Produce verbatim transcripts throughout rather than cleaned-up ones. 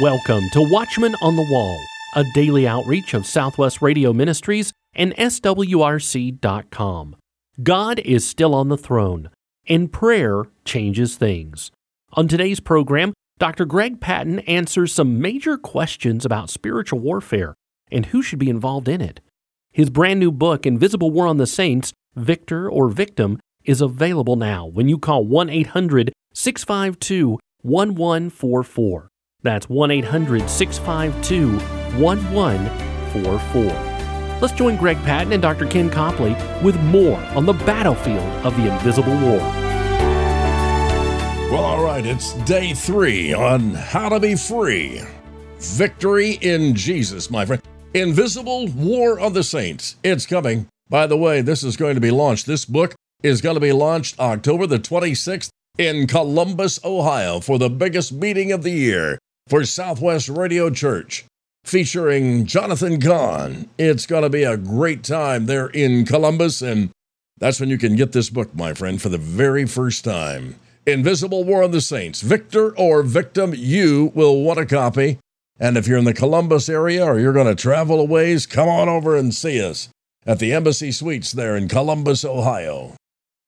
Welcome to Watchmen on the Wall, a daily outreach of Southwest Radio Ministries and S W R C dot com. God is still on the throne, and prayer changes things. On today's program, Doctor Greg Patton answers some major questions about spiritual warfare and who should be involved in it. His brand new book, Invisible War on the Saints, Victor or Victim, is available now when you call one eight hundred, six five two, one one four four. That's one eight hundred, six five two, one one four four. Let's join Greg Patton and Doctor Ken Copley with more on the battlefield of the Invisible War. Well, all right, it's day three on How to Be Free. Victory in Jesus, my friend. Invisible War of the Saints. It's coming. By the way, this is going to be launched. This book is going to be launched October the twenty-sixth in Columbus, Ohio, for the biggest meeting of the year for Southwest Radio Church, featuring Jonathan Cahn. It's going to be a great time there in Columbus, and that's when you can get this book, my friend, for the very first time. Invisible War on the Saints, Victor or Victim. You will want a copy, and if you're in the Columbus area or you're going to travel a ways, come on over and see us at the Embassy Suites there in Columbus, Ohio.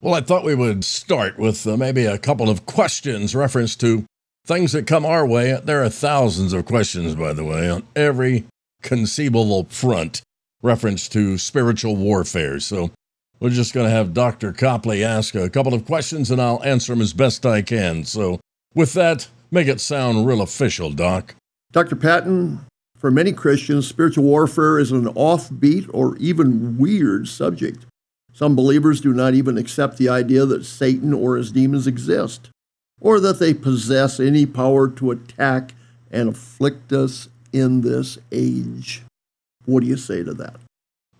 Well, I thought we would start with uh, maybe a couple of questions reference to things that come our way. There are thousands of questions, by the way, on every conceivable front reference to spiritual warfare. So we're just going to have Doctor Copley ask a couple of questions, and I'll answer them as best I can. So with that, make it sound real official, Doc. Doctor Patton, for many Christians, spiritual warfare is an offbeat or even weird subject. Some believers do not even accept the idea that Satan or his demons exist, or that they possess any power to attack and afflict us in this age. What do you say to that?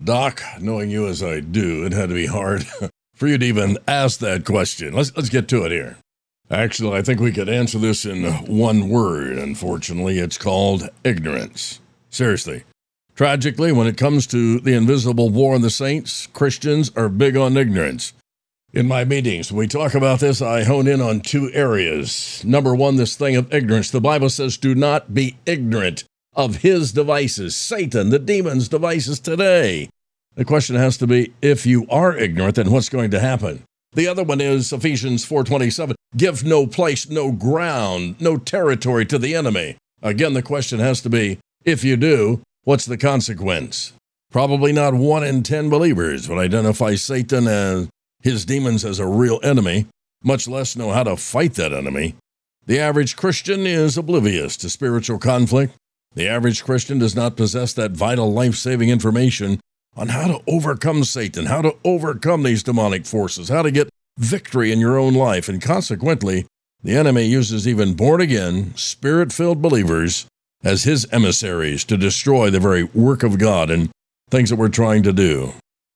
Doc, knowing you as I do, it had to be hard for you to even ask that question. Let's let's get to it here. Actually, I think we could answer this in one word, unfortunately. It's called ignorance. Seriously. Tragically, when it comes to the Invisible War on the Saints, Christians are big on ignorance. In my meetings, when we talk about this, I hone in on two areas. Number one, this thing of ignorance. The Bible says, do not be ignorant of his devices, Satan, the demon's devices today. The question has to be, if you are ignorant, then what's going to happen? The other one is Ephesians four twenty-seven, give no place, no ground, no territory to the enemy. Again, the question has to be, if you do, what's the consequence? Probably not one in ten believers would identify Satan and his demons as a real enemy, much less know how to fight that enemy. The average Christian is oblivious to spiritual conflict. The average Christian does not possess that vital life-saving information on how to overcome Satan, how to overcome these demonic forces, how to get victory in your own life. And consequently, the enemy uses even born-again, spirit-filled believers as his emissaries to destroy the very work of God and things that we're trying to do.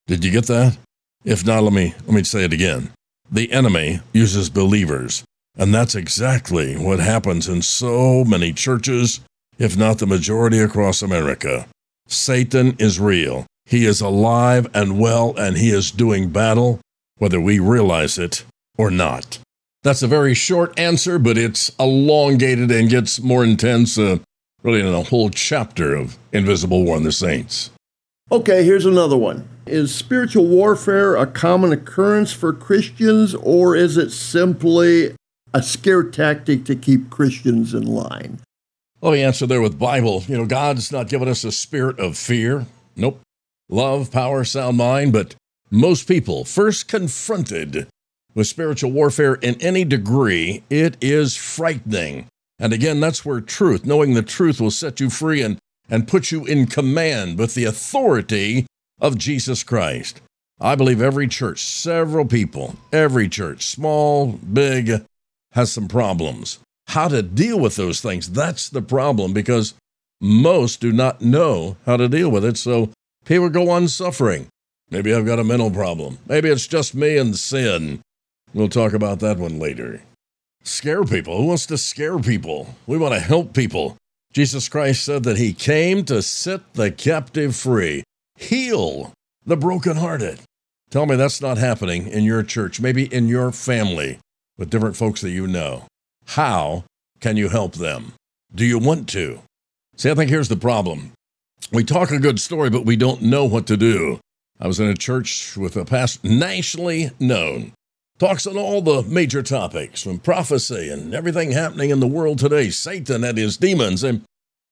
Did you get that? If not, let me let me say it again. The enemy uses believers, and that's exactly what happens in so many churches, if not the majority across America. Satan is real. He is alive and well, and he is doing battle, whether we realize it or not. That's a very short answer, but it's elongated and gets more intense, uh, really in a whole chapter of Invisible War on the Saints. Okay, here's another one. Is spiritual warfare a common occurrence for Christians, or is it simply a scare tactic to keep Christians in line? Let me answer there with Bible. You know, God's not given us a spirit of fear. Nope. Love, power, sound mind. But most people, first confronted with spiritual warfare in any degree, it is frightening. And again, that's where truth, knowing the truth, will set you free and, and put you in command with the authority of Jesus Christ. I believe every church, several people, every church, small, big, has some problems. How to deal with those things, that's the problem, because most do not know how to deal with it. So people go on suffering. Maybe I've got a mental problem. Maybe it's just me and sin. We'll talk about that one later. Scare people. Who wants to scare people? We want to help people. Jesus Christ said that he came to set the captive free, heal the brokenhearted. Tell me that's not happening in your church, maybe in your family, with different folks that you know. How can you help them? Do you want to? See, I think here's the problem. We talk a good story, but we don't know what to do. I was in a church with a pastor nationally known. Talks on all the major topics, from prophecy and everything happening in the world today, Satan and his demons. And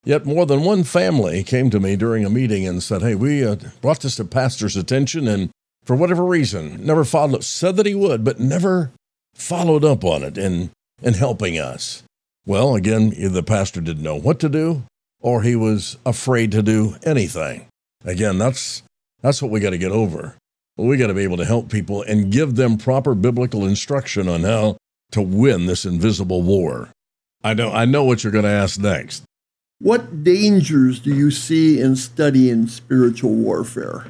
yet more than one family came to me during a meeting and said, hey, we uh, brought this to pastor's attention, and for whatever reason, never followed up. Said that he would, but never followed up on it in, in helping us. Well, again, either the pastor didn't know what to do, or he was afraid to do anything. Again, that's that's what we got to get over. We got to be able to help people and give them proper biblical instruction on how to win this invisible war. I know, I know what you're going to ask next. What dangers do you see in studying spiritual warfare?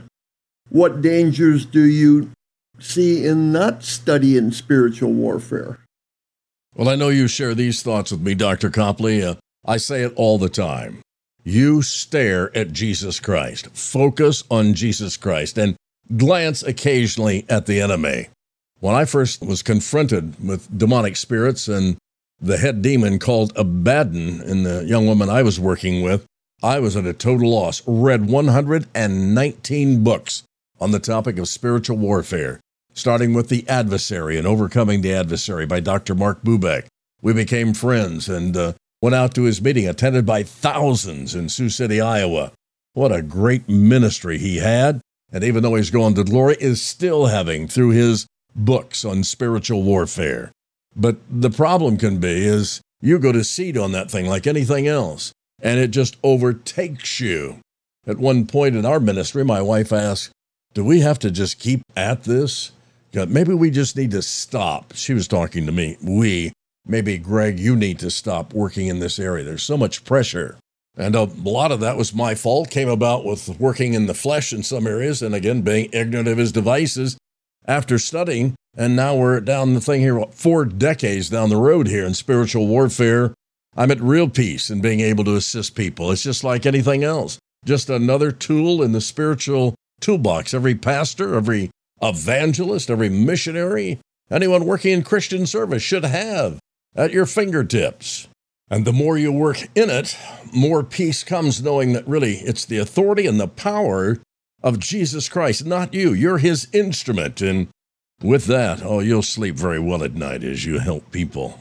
What dangers do you see in not studying spiritual warfare? Well, I know you share these thoughts with me, Doctor Copley. Uh, I say it all the time. You stare at Jesus Christ. Focus on Jesus Christ and glance occasionally at the enemy. When I first was confronted with demonic spirits and the head demon called Abaddon in the young woman I was working with, I was at a total loss. Read one hundred nineteen books on the topic of spiritual warfare, starting with The Adversary and Overcoming the Adversary by Doctor Mark Bubeck. We became friends and uh, went out to his meeting, attended by thousands in Sioux City, Iowa. What a great ministry he had. And even though he's gone to glory, is still having through his books on spiritual warfare. But the problem can be is you go to seed on that thing like anything else, and it just overtakes you. At one point in our ministry, my wife asked, do we have to just keep at this? God, maybe we just need to stop. She was talking to me. We, maybe Greg, you need to stop working in this area. There's so much pressure. And a lot of that was my fault, came about with working in the flesh in some areas, and again, being ignorant of his devices after studying. And now we're down the thing here, four decades down the road here in spiritual warfare. I'm at real peace in being able to assist people. It's just like anything else, just another tool in the spiritual toolbox. Every pastor, every evangelist, every missionary, anyone working in Christian service should have at your fingertips. And the more you work in it, more peace comes knowing that really it's the authority and the power of Jesus Christ, not you. You're his instrument. And with that, oh, you'll sleep very well at night as you help people.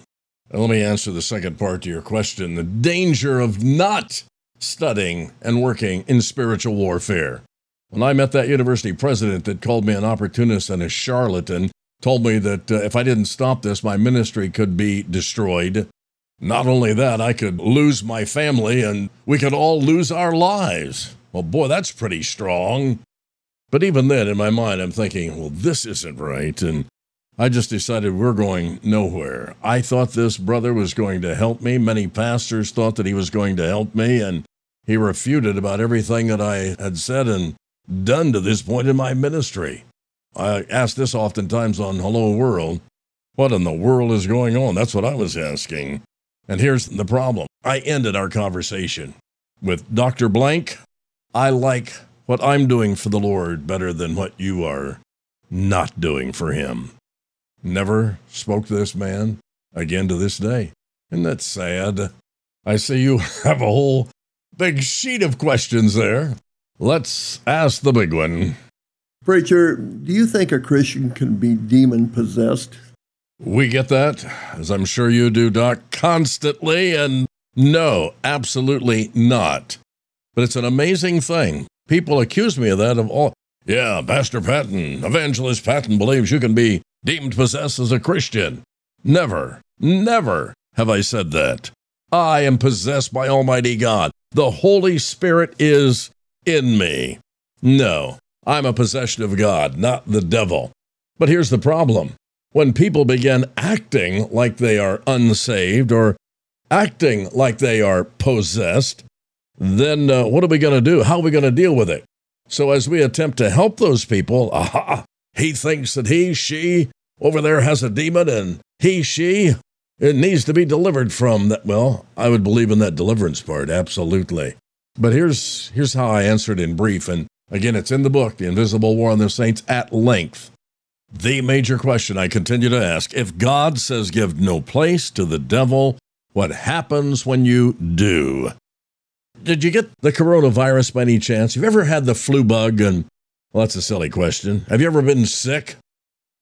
Now, let me answer the second part to your question, the danger of not studying and working in spiritual warfare. When I met that university president that called me an opportunist and a charlatan, told me that uh, if I didn't stop this, my ministry could be destroyed. Not only that, I could lose my family and we could all lose our lives. Well, boy, that's pretty strong. But even then, in my mind, I'm thinking, well, this isn't right. And I just decided we're going nowhere. I thought this brother was going to help me. Many pastors thought that he was going to help me. And he refuted about everything that I had said and done to this point in my ministry. I ask this oftentimes on Hello World. What in the world is going on? That's what I was asking. And here's the problem. I ended our conversation with Doctor Blank. I like what I'm doing for the Lord better than what you are not doing for him. Never spoke to this man again to this day. Isn't that sad? I see you have a whole big sheet of questions there. Let's ask the big one. Preacher, do you think a Christian can be demon-possessed? We get that, as I'm sure you do, Doc, constantly, and no, absolutely not. But it's an amazing thing. People accuse me of that of all. Yeah, Pastor Patton, Evangelist Patton believes you can be deemed possessed as a Christian. Never, never have I said that. I am possessed by Almighty God. The Holy Spirit is in me. No, I'm a possession of God, not the devil. But here's the problem. When people begin acting like they are unsaved or acting like they are possessed, then uh, what are we going to do? How are we going to deal with it? So as we attempt to help those people, aha, he thinks that he, she, over there has a demon and he, she, it needs to be delivered from that. Well, I would believe in that deliverance part, absolutely. But here's, here's how I answered in brief. And again, it's in the book, The Invisible War on the Saints, at length. The major question I continue to ask, if God says give no place to the devil, what happens when you do. Did you get the coronavirus by any chance? Have you ever had the flu bug? And, well, that's a silly question. Have you ever been sick?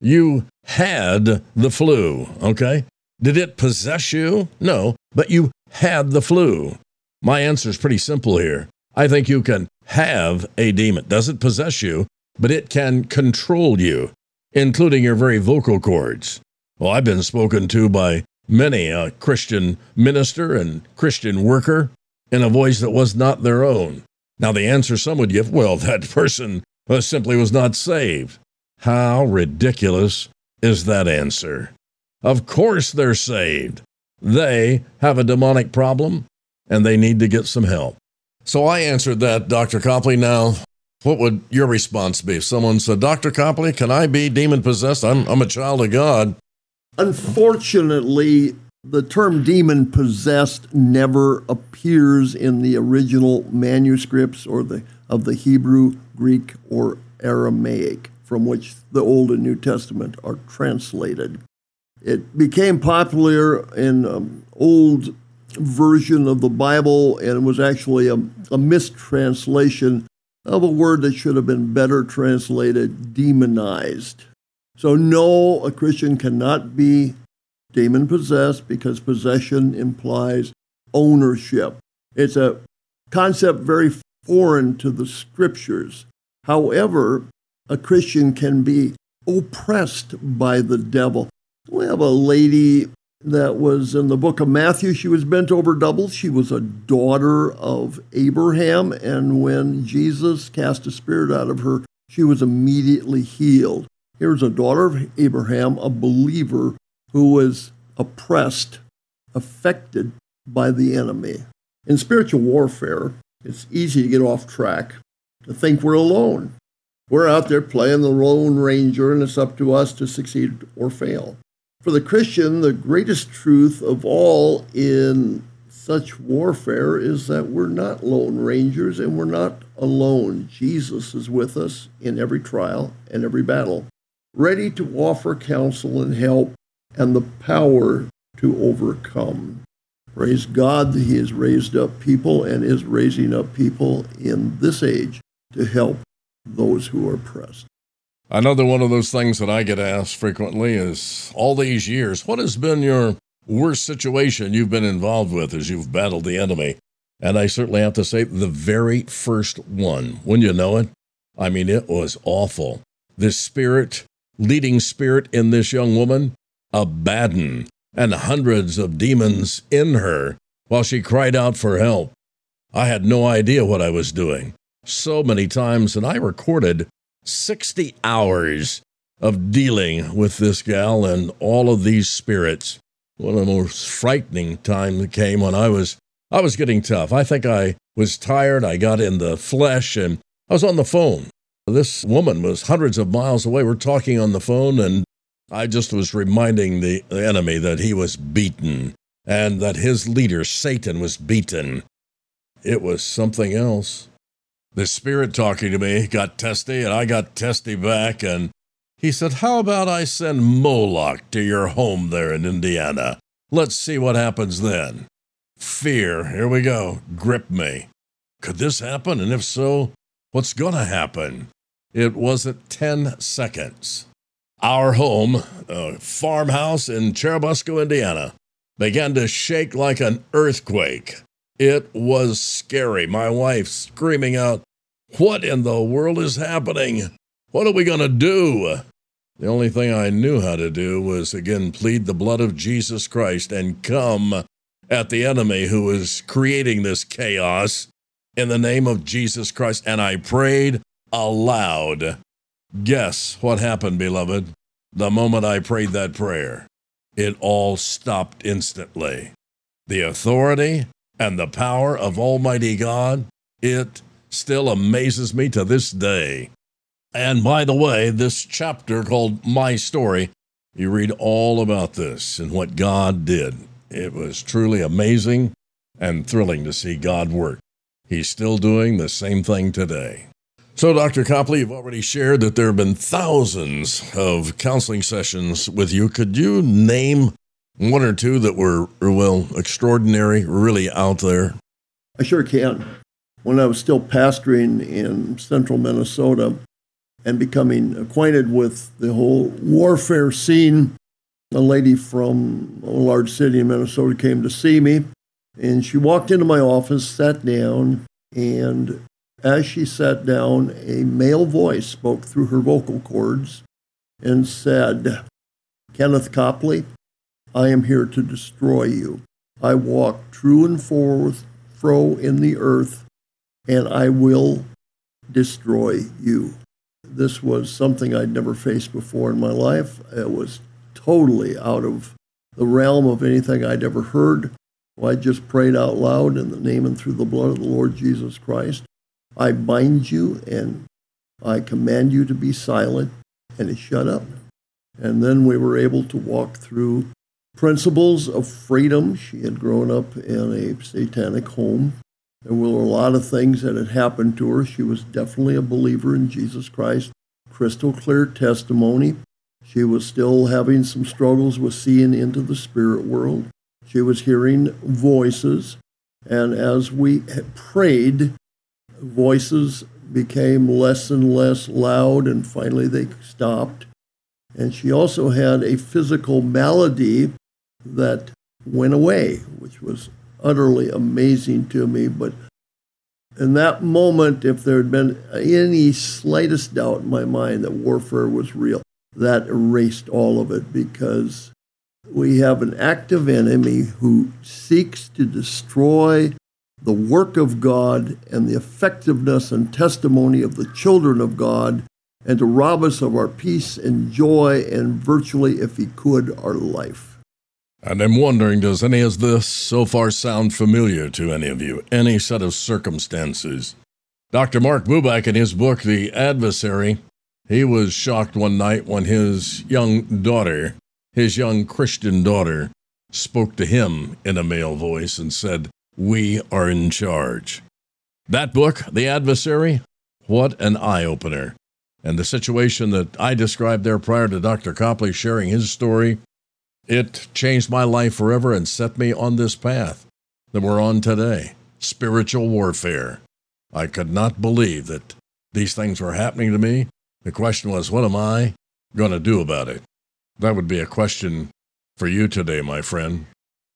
You had the flu, okay? Did it possess you? No, but you had the flu. My answer is pretty simple here. I think you can have a demon. It doesn't possess you, but it can control you, including your very vocal cords. Well, I've been spoken to by many a Christian minister and Christian worker in a voice that was not their own. Now, the answer some would give, well, that person simply was not saved. How ridiculous is that answer? Of course they're saved. They have a demonic problem, and they need to get some help. So I answered that, Doctor Copley. Now, what would your response be if someone said, Doctor Copley, can I be demon-possessed? I'm, I'm a child of God. Unfortunately, the term demon-possessed never appears in the original manuscripts or the of the Hebrew, Greek, or Aramaic, from which the Old and New Testament are translated. It became popular in um, old version of the Bible, and it was actually a, a mistranslation of a word that should have been better translated, demonized. So no, a Christian cannot be demon-possessed because possession implies ownership. It's a concept very foreign to the Scriptures. However, a Christian can be oppressed by the devil. We have a lady that was in the book of Matthew. She was bent over double. She was a daughter of Abraham, and when Jesus cast a spirit out of her, she was immediately healed. Here's a daughter of Abraham, a believer, who was oppressed, affected by the enemy. In spiritual warfare, it's easy to get off track, to think we're alone. We're out there playing the Lone Ranger, and it's up to us to succeed or fail. For the Christian, the greatest truth of all in such warfare is that we're not lone rangers and we're not alone. Jesus is with us in every trial and every battle, ready to offer counsel and help and the power to overcome. Praise God that He has raised up people and is raising up people in this age to help those who are oppressed. Another one of those things that I get asked frequently is, all these years, what has been your worst situation you've been involved with as you've battled the enemy? And I certainly have to say, the very first one, wouldn't you know it? I mean, it was awful. This spirit, leading spirit in this young woman, Abaddon, and hundreds of demons in her while she cried out for help. I had no idea what I was doing. So many times, and I recorded sixty hours of dealing with this gal and all of these spirits. One of the most frightening times came when I was I was getting tough. I think I was tired. I got in the flesh, and I was on the phone. This woman was hundreds of miles away. We're talking on the phone, and I just was reminding the enemy that he was beaten and that his leader, Satan, was beaten. It was something else. The spirit talking to me got testy, and I got testy back, and he said, how about I send Moloch to your home there in Indiana? Let's see what happens then. Fear, here we go, gripped me. Could this happen? And if so, what's going to happen? It wasn't ten seconds. Our home, a farmhouse in Churubusco, Indiana, began to shake like an earthquake. It was scary. My wife screaming out, what in the world is happening? What are we going to do? The only thing I knew how to do was, again, plead the blood of Jesus Christ and come at the enemy who was creating this chaos in the name of Jesus Christ. And I prayed aloud. Guess what happened, beloved? The moment I prayed that prayer, it all stopped instantly. The authority and the power of Almighty God, it still amazes me to this day. And by the way, this chapter called My Story, you read all about this and what God did. It was truly amazing and thrilling to see God work. He's still doing the same thing today. So, Doctor Copley, you've already shared that there have been thousands of counseling sessions with you. Could you name one or two that were, well, extraordinary, really out there? I sure can. When I was still pastoring in central Minnesota and becoming acquainted with the whole warfare scene, a lady from a large city in Minnesota came to see me, and she walked into my office, sat down, and as she sat down, a male voice spoke through her vocal cords and said, "Kenneth Copley, I am here to destroy you. I walk true and forth, fro in the earth, and I will destroy you." This was something I'd never faced before in my life. It was totally out of the realm of anything I'd ever heard. Well, I just prayed out loud in the name and through the blood of the Lord Jesus Christ. I bind you and I command you to be silent, and it shut up. And then we were able to walk through principles of freedom. She had grown up in a satanic home. There were a lot of things that had happened to her. She was definitely a believer in Jesus Christ. Crystal clear testimony. She was still having some struggles with seeing into the spirit world. She was hearing voices. And as we had prayed, voices became less and less loud, and finally they stopped. And she also had a physical malady that went away, which was utterly amazing to me. But in that moment, if there had been any slightest doubt in my mind that warfare was real, that erased all of it, because we have an active enemy who seeks to destroy the work of God and the effectiveness and testimony of the children of God, and to rob us of our peace and joy and virtually, if he could, our life. And I'm wondering, does any of this so far sound familiar to any of you, any set of circumstances? Doctor Mark Bubeck, in his book, The Adversary, he was shocked one night when his young daughter, his young Christian daughter, spoke to him in a male voice and said, "We are in charge." That book, The Adversary, what an eye-opener. And the situation that I described there prior to Doctor Copley sharing his story, it changed my life forever and set me on this path that we're on today, spiritual warfare. I could not believe that these things were happening to me. The question was, what am I going to do about it? That would be a question for you today, my friend.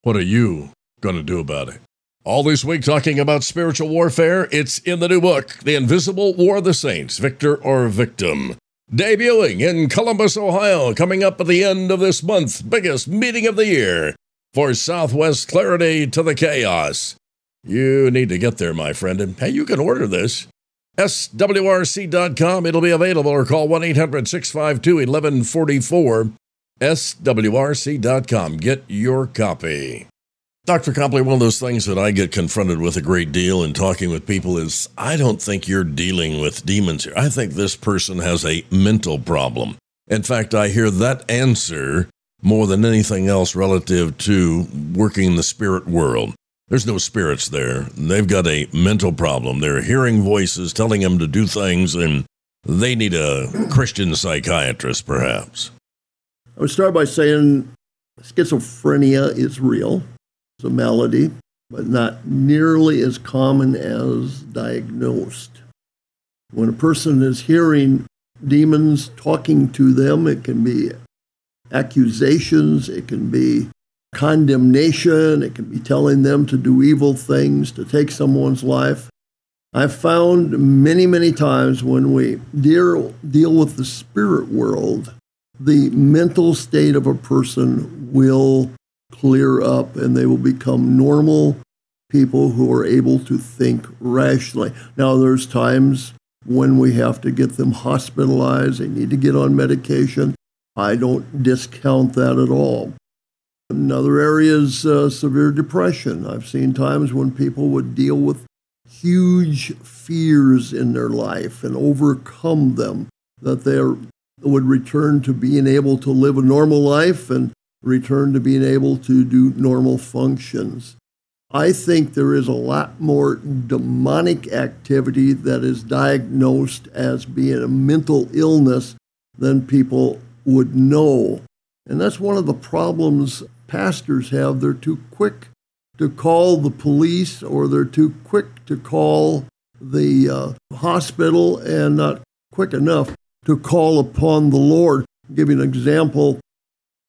What are you going to do about it? All this week talking about spiritual warfare, it's in the new book, The Invisible War of the Saints, Victor or Victim. Debuting in Columbus, Ohio, coming up at the end of this month, biggest meeting of the year for Southwest Clarity to the Chaos. You need to get there, my friend, and hey, you can order this. S W R C dot com, it'll be available, or call one eight hundred, six five two, one one four four, S W R C dot com. Get your copy. Doctor Copley, one of those things that I get confronted with a great deal in talking with people is, I don't think you're dealing with demons here. I think this person has a mental problem. In fact, I hear that answer more than anything else relative to working in the spirit world. There's no spirits there. They've got a mental problem. They're hearing voices telling them to do things, and they need a Christian psychiatrist, perhaps. I would start by saying schizophrenia is real. It's a malady, but not nearly as common as diagnosed. When a person is hearing demons talking to them, it can be accusations, it can be condemnation, it can be telling them to do evil things, to take someone's life. I've found many, many times when we deal, deal with the spirit world, the mental state of a person will clear up, and they will become normal people who are able to think rationally. Now, there's times when we have to get them hospitalized, they need to get on medication. I don't discount that at all. Another area is uh, severe depression. I've seen times when people would deal with huge fears in their life and overcome them, that they would return to being able to live a normal life and return to being able to do normal functions. I think there is a lot more demonic activity that is diagnosed as being a mental illness than people would know. And that's one of the problems pastors have. They're too quick to call the police, or they're too quick to call the uh, hospital, and not quick enough to call upon the Lord. I'll give you an example.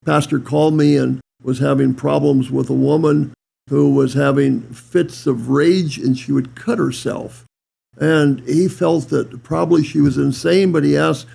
Pastor called me and was having problems with a woman who was having fits of rage, and she would cut herself. And he felt that probably she was insane, but he asked,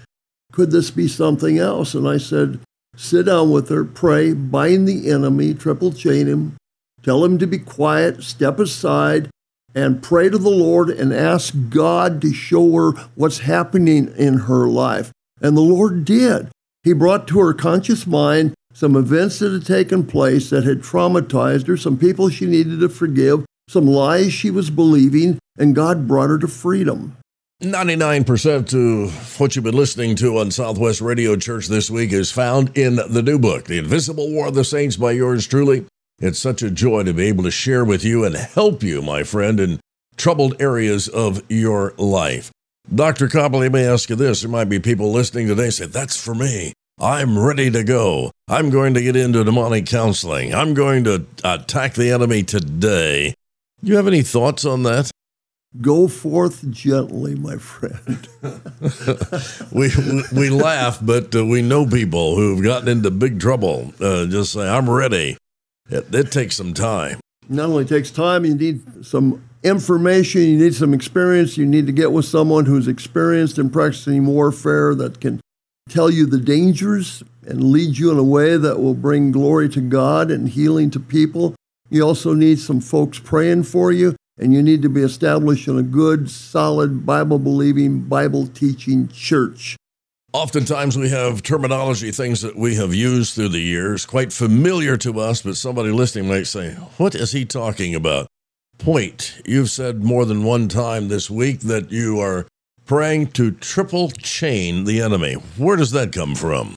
could this be something else? And I said, sit down with her, pray, bind the enemy, triple chain him, tell him to be quiet, step aside, and pray to the Lord and ask God to show her what's happening in her life. And the Lord did. He brought to her conscious mind some events that had taken place that had traumatized her, some people she needed to forgive, some lies she was believing, and God brought her to freedom. ninety-nine percent of what you've been listening to on Southwest Radio Church this week is found in the new book, The Invisible War of the Saints, by yours truly. It's such a joy to be able to share with you and help you, my friend, in troubled areas of your life. Doctor Copley, let me ask you this. There might be people listening today say, that's for me. I'm ready to go. I'm going to get into demonic counseling. I'm going to attack the enemy today. Do you have any thoughts on that? Go forth gently, my friend. we we laugh, but uh, we know people who've gotten into big trouble. Uh, just say, I'm ready. It, it takes some time. Not only takes time, you need some information, you need some experience, you need to get with someone who's experienced in practicing warfare that can tell you the dangers and lead you in a way that will bring glory to God and healing to people. You also need some folks praying for you, and you need to be established in a good, solid, Bible-believing, Bible-teaching church. Oftentimes we have terminology, things that we have used through the years, quite familiar to us, but somebody listening might say, what is he talking about? Point. You've said more than one time this week that you are praying to triple chain the enemy. Where does that come from?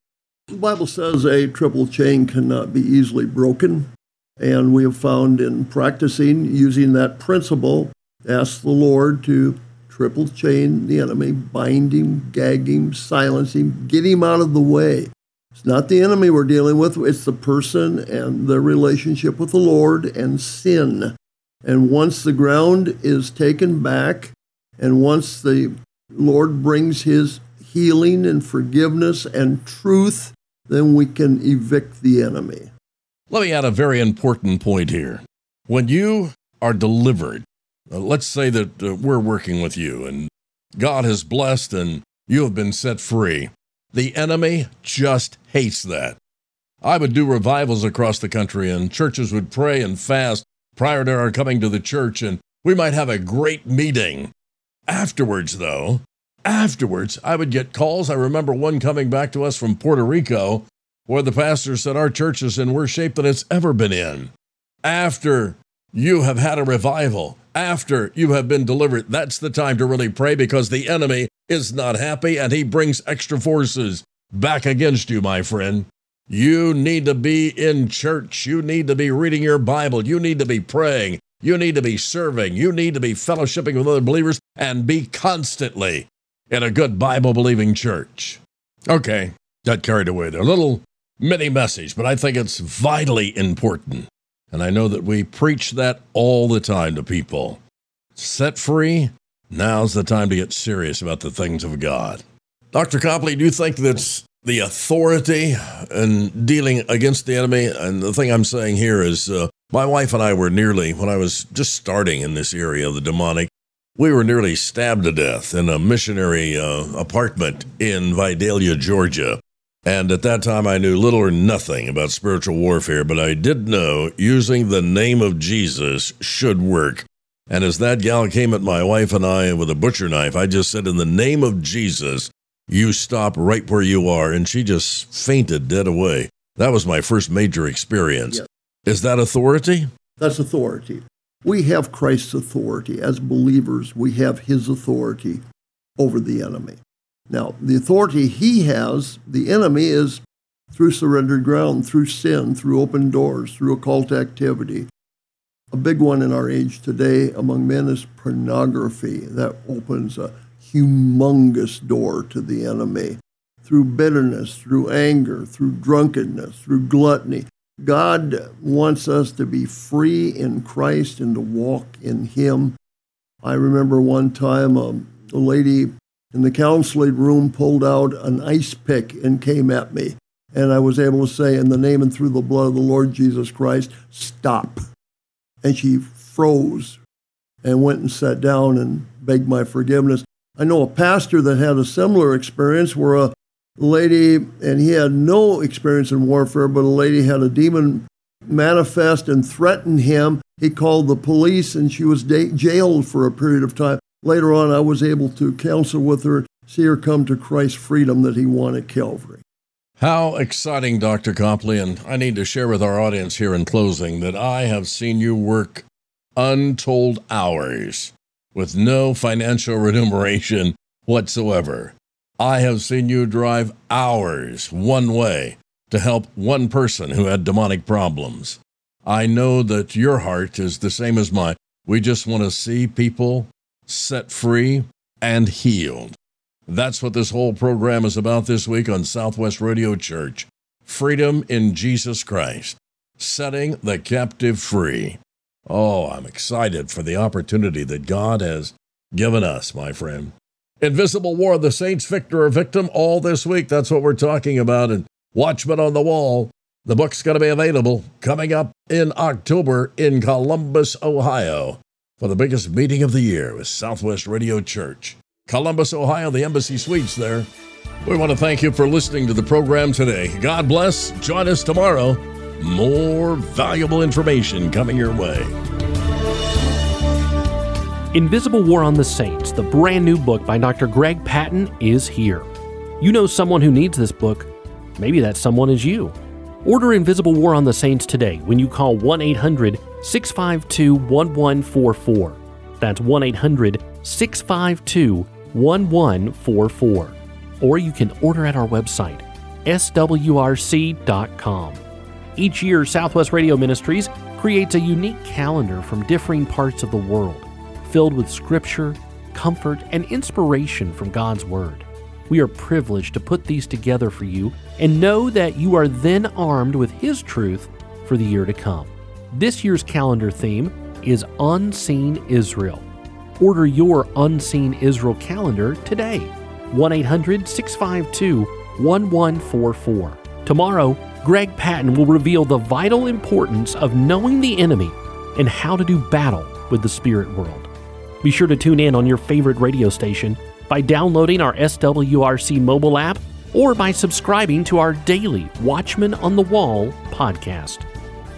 The Bible says a triple chain cannot be easily broken. And we have found in practicing using that principle, ask the Lord to triple chain the enemy, bind him, gag him, silence him, get him out of the way. It's not the enemy we're dealing with. It's the person and their relationship with the Lord and sin. And once the ground is taken back, and once the Lord brings his healing and forgiveness and truth, then we can evict the enemy. Let me add a very important point here. When you are delivered, uh, let's say that uh, we're working with you and God has blessed and you have been set free. The enemy just hates that. I would do revivals across the country, and churches would pray and fast prior to our coming to the church, and we might have a great meeting. Afterwards, though, afterwards, I would get calls. I remember one coming back to us from Puerto Rico where the pastor said, our church is in worse shape than it's ever been in. After you have had a revival, after you have been delivered, that's the time to really pray, because the enemy is not happy and he brings extra forces back against you, my friend. You need to be in church. You need to be reading your Bible. You need to be praying. You need to be serving. You need to be fellowshipping with other believers, and be constantly in a good Bible-believing church. Okay, got carried away there. A little mini message, but I think it's vitally important. And I know that we preach that all the time to people. Set free, now's the time to get serious about the things of God. Doctor Copley, do you think that's the authority in dealing against the enemy? And the thing I'm saying here is uh, my wife and I were nearly, when I was just starting in this area of the demonic, we were nearly stabbed to death in a missionary uh, apartment in Vidalia, Georgia. And at that time, I knew little or nothing about spiritual warfare, but I did know using the name of Jesus should work. And as that gal came at my wife and I with a butcher knife, I just said, in the name of Jesus, you stop right where you are. And she just fainted dead away. That was my first major experience. Yes. Is that authority? That's authority. We have Christ's authority. As believers, we have his authority over the enemy. Now, the authority he has, the enemy, is through surrendered ground, through sin, through open doors, through occult activity. A big one in our age today among men is pornography. That opens a humongous door to the enemy. Through bitterness, through anger, through drunkenness, through gluttony. God wants us to be free in Christ and to walk in Him. I remember one time a, a lady in the counseling room pulled out an ice pick and came at me. And I was able to say, in the name and through the blood of the Lord Jesus Christ, stop. And she froze and went and sat down and begged my forgiveness. I know a pastor that had a similar experience where a lady, and he had no experience in warfare, but a lady had a demon manifest and threatened him. He called the police, and she was da- jailed for a period of time. Later on, I was able to counsel with her, see her come to Christ's freedom that he won at Calvary. How exciting, Doctor Copley, and I need to share with our audience here in closing that I have seen you work untold hours with no financial remuneration whatsoever. I have seen you drive hours one way to help one person who had demonic problems. I know that your heart is the same as mine. We just want to see people set free and healed. That's what this whole program is about this week on Southwest Radio Church. Freedom in Jesus Christ. Setting the captive free. Oh, I'm excited for the opportunity that God has given us, my friend. Invisible War of the Saints, victor or victim, all this week. That's what we're talking about. And Watchmen on the Wall. The book's going to be available coming up in October in Columbus, Ohio, for the biggest meeting of the year with Southwest Radio Church. Columbus, Ohio, the Embassy Suites there. We want to thank you for listening to the program today. God bless. Join us tomorrow. More valuable information coming your way. Invisible War on the Saints, the brand new book by Doctor Greg Patton, is here. You know someone who needs this book. Maybe that someone is you. Order Invisible War on the Saints today when you call one eight hundred, six five two, one one four four. That's one eight hundred, six five two, one one four four. Or you can order at our website, S W R C dot com. Each year, Southwest Radio Ministries creates a unique calendar from differing parts of the world, filled with scripture, comfort, and inspiration from God's Word. We are privileged to put these together for you and know that you are then armed with His truth for the year to come. This year's calendar theme is Unseen Israel. Order your Unseen Israel calendar today. one eight hundred, six five two, one one four four. Tomorrow, Greg Patton will reveal the vital importance of knowing the enemy and how to do battle with the spirit world. Be sure to tune in on your favorite radio station by downloading our S W R C mobile app or by subscribing to our daily Watchmen on the Wall podcast.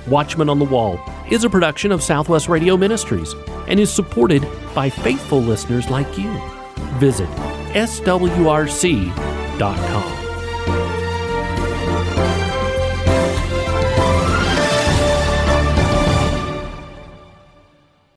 Watchmen on the Wall is a production of Southwest Radio Ministries and is supported by faithful listeners like you. Visit S W R C dot com.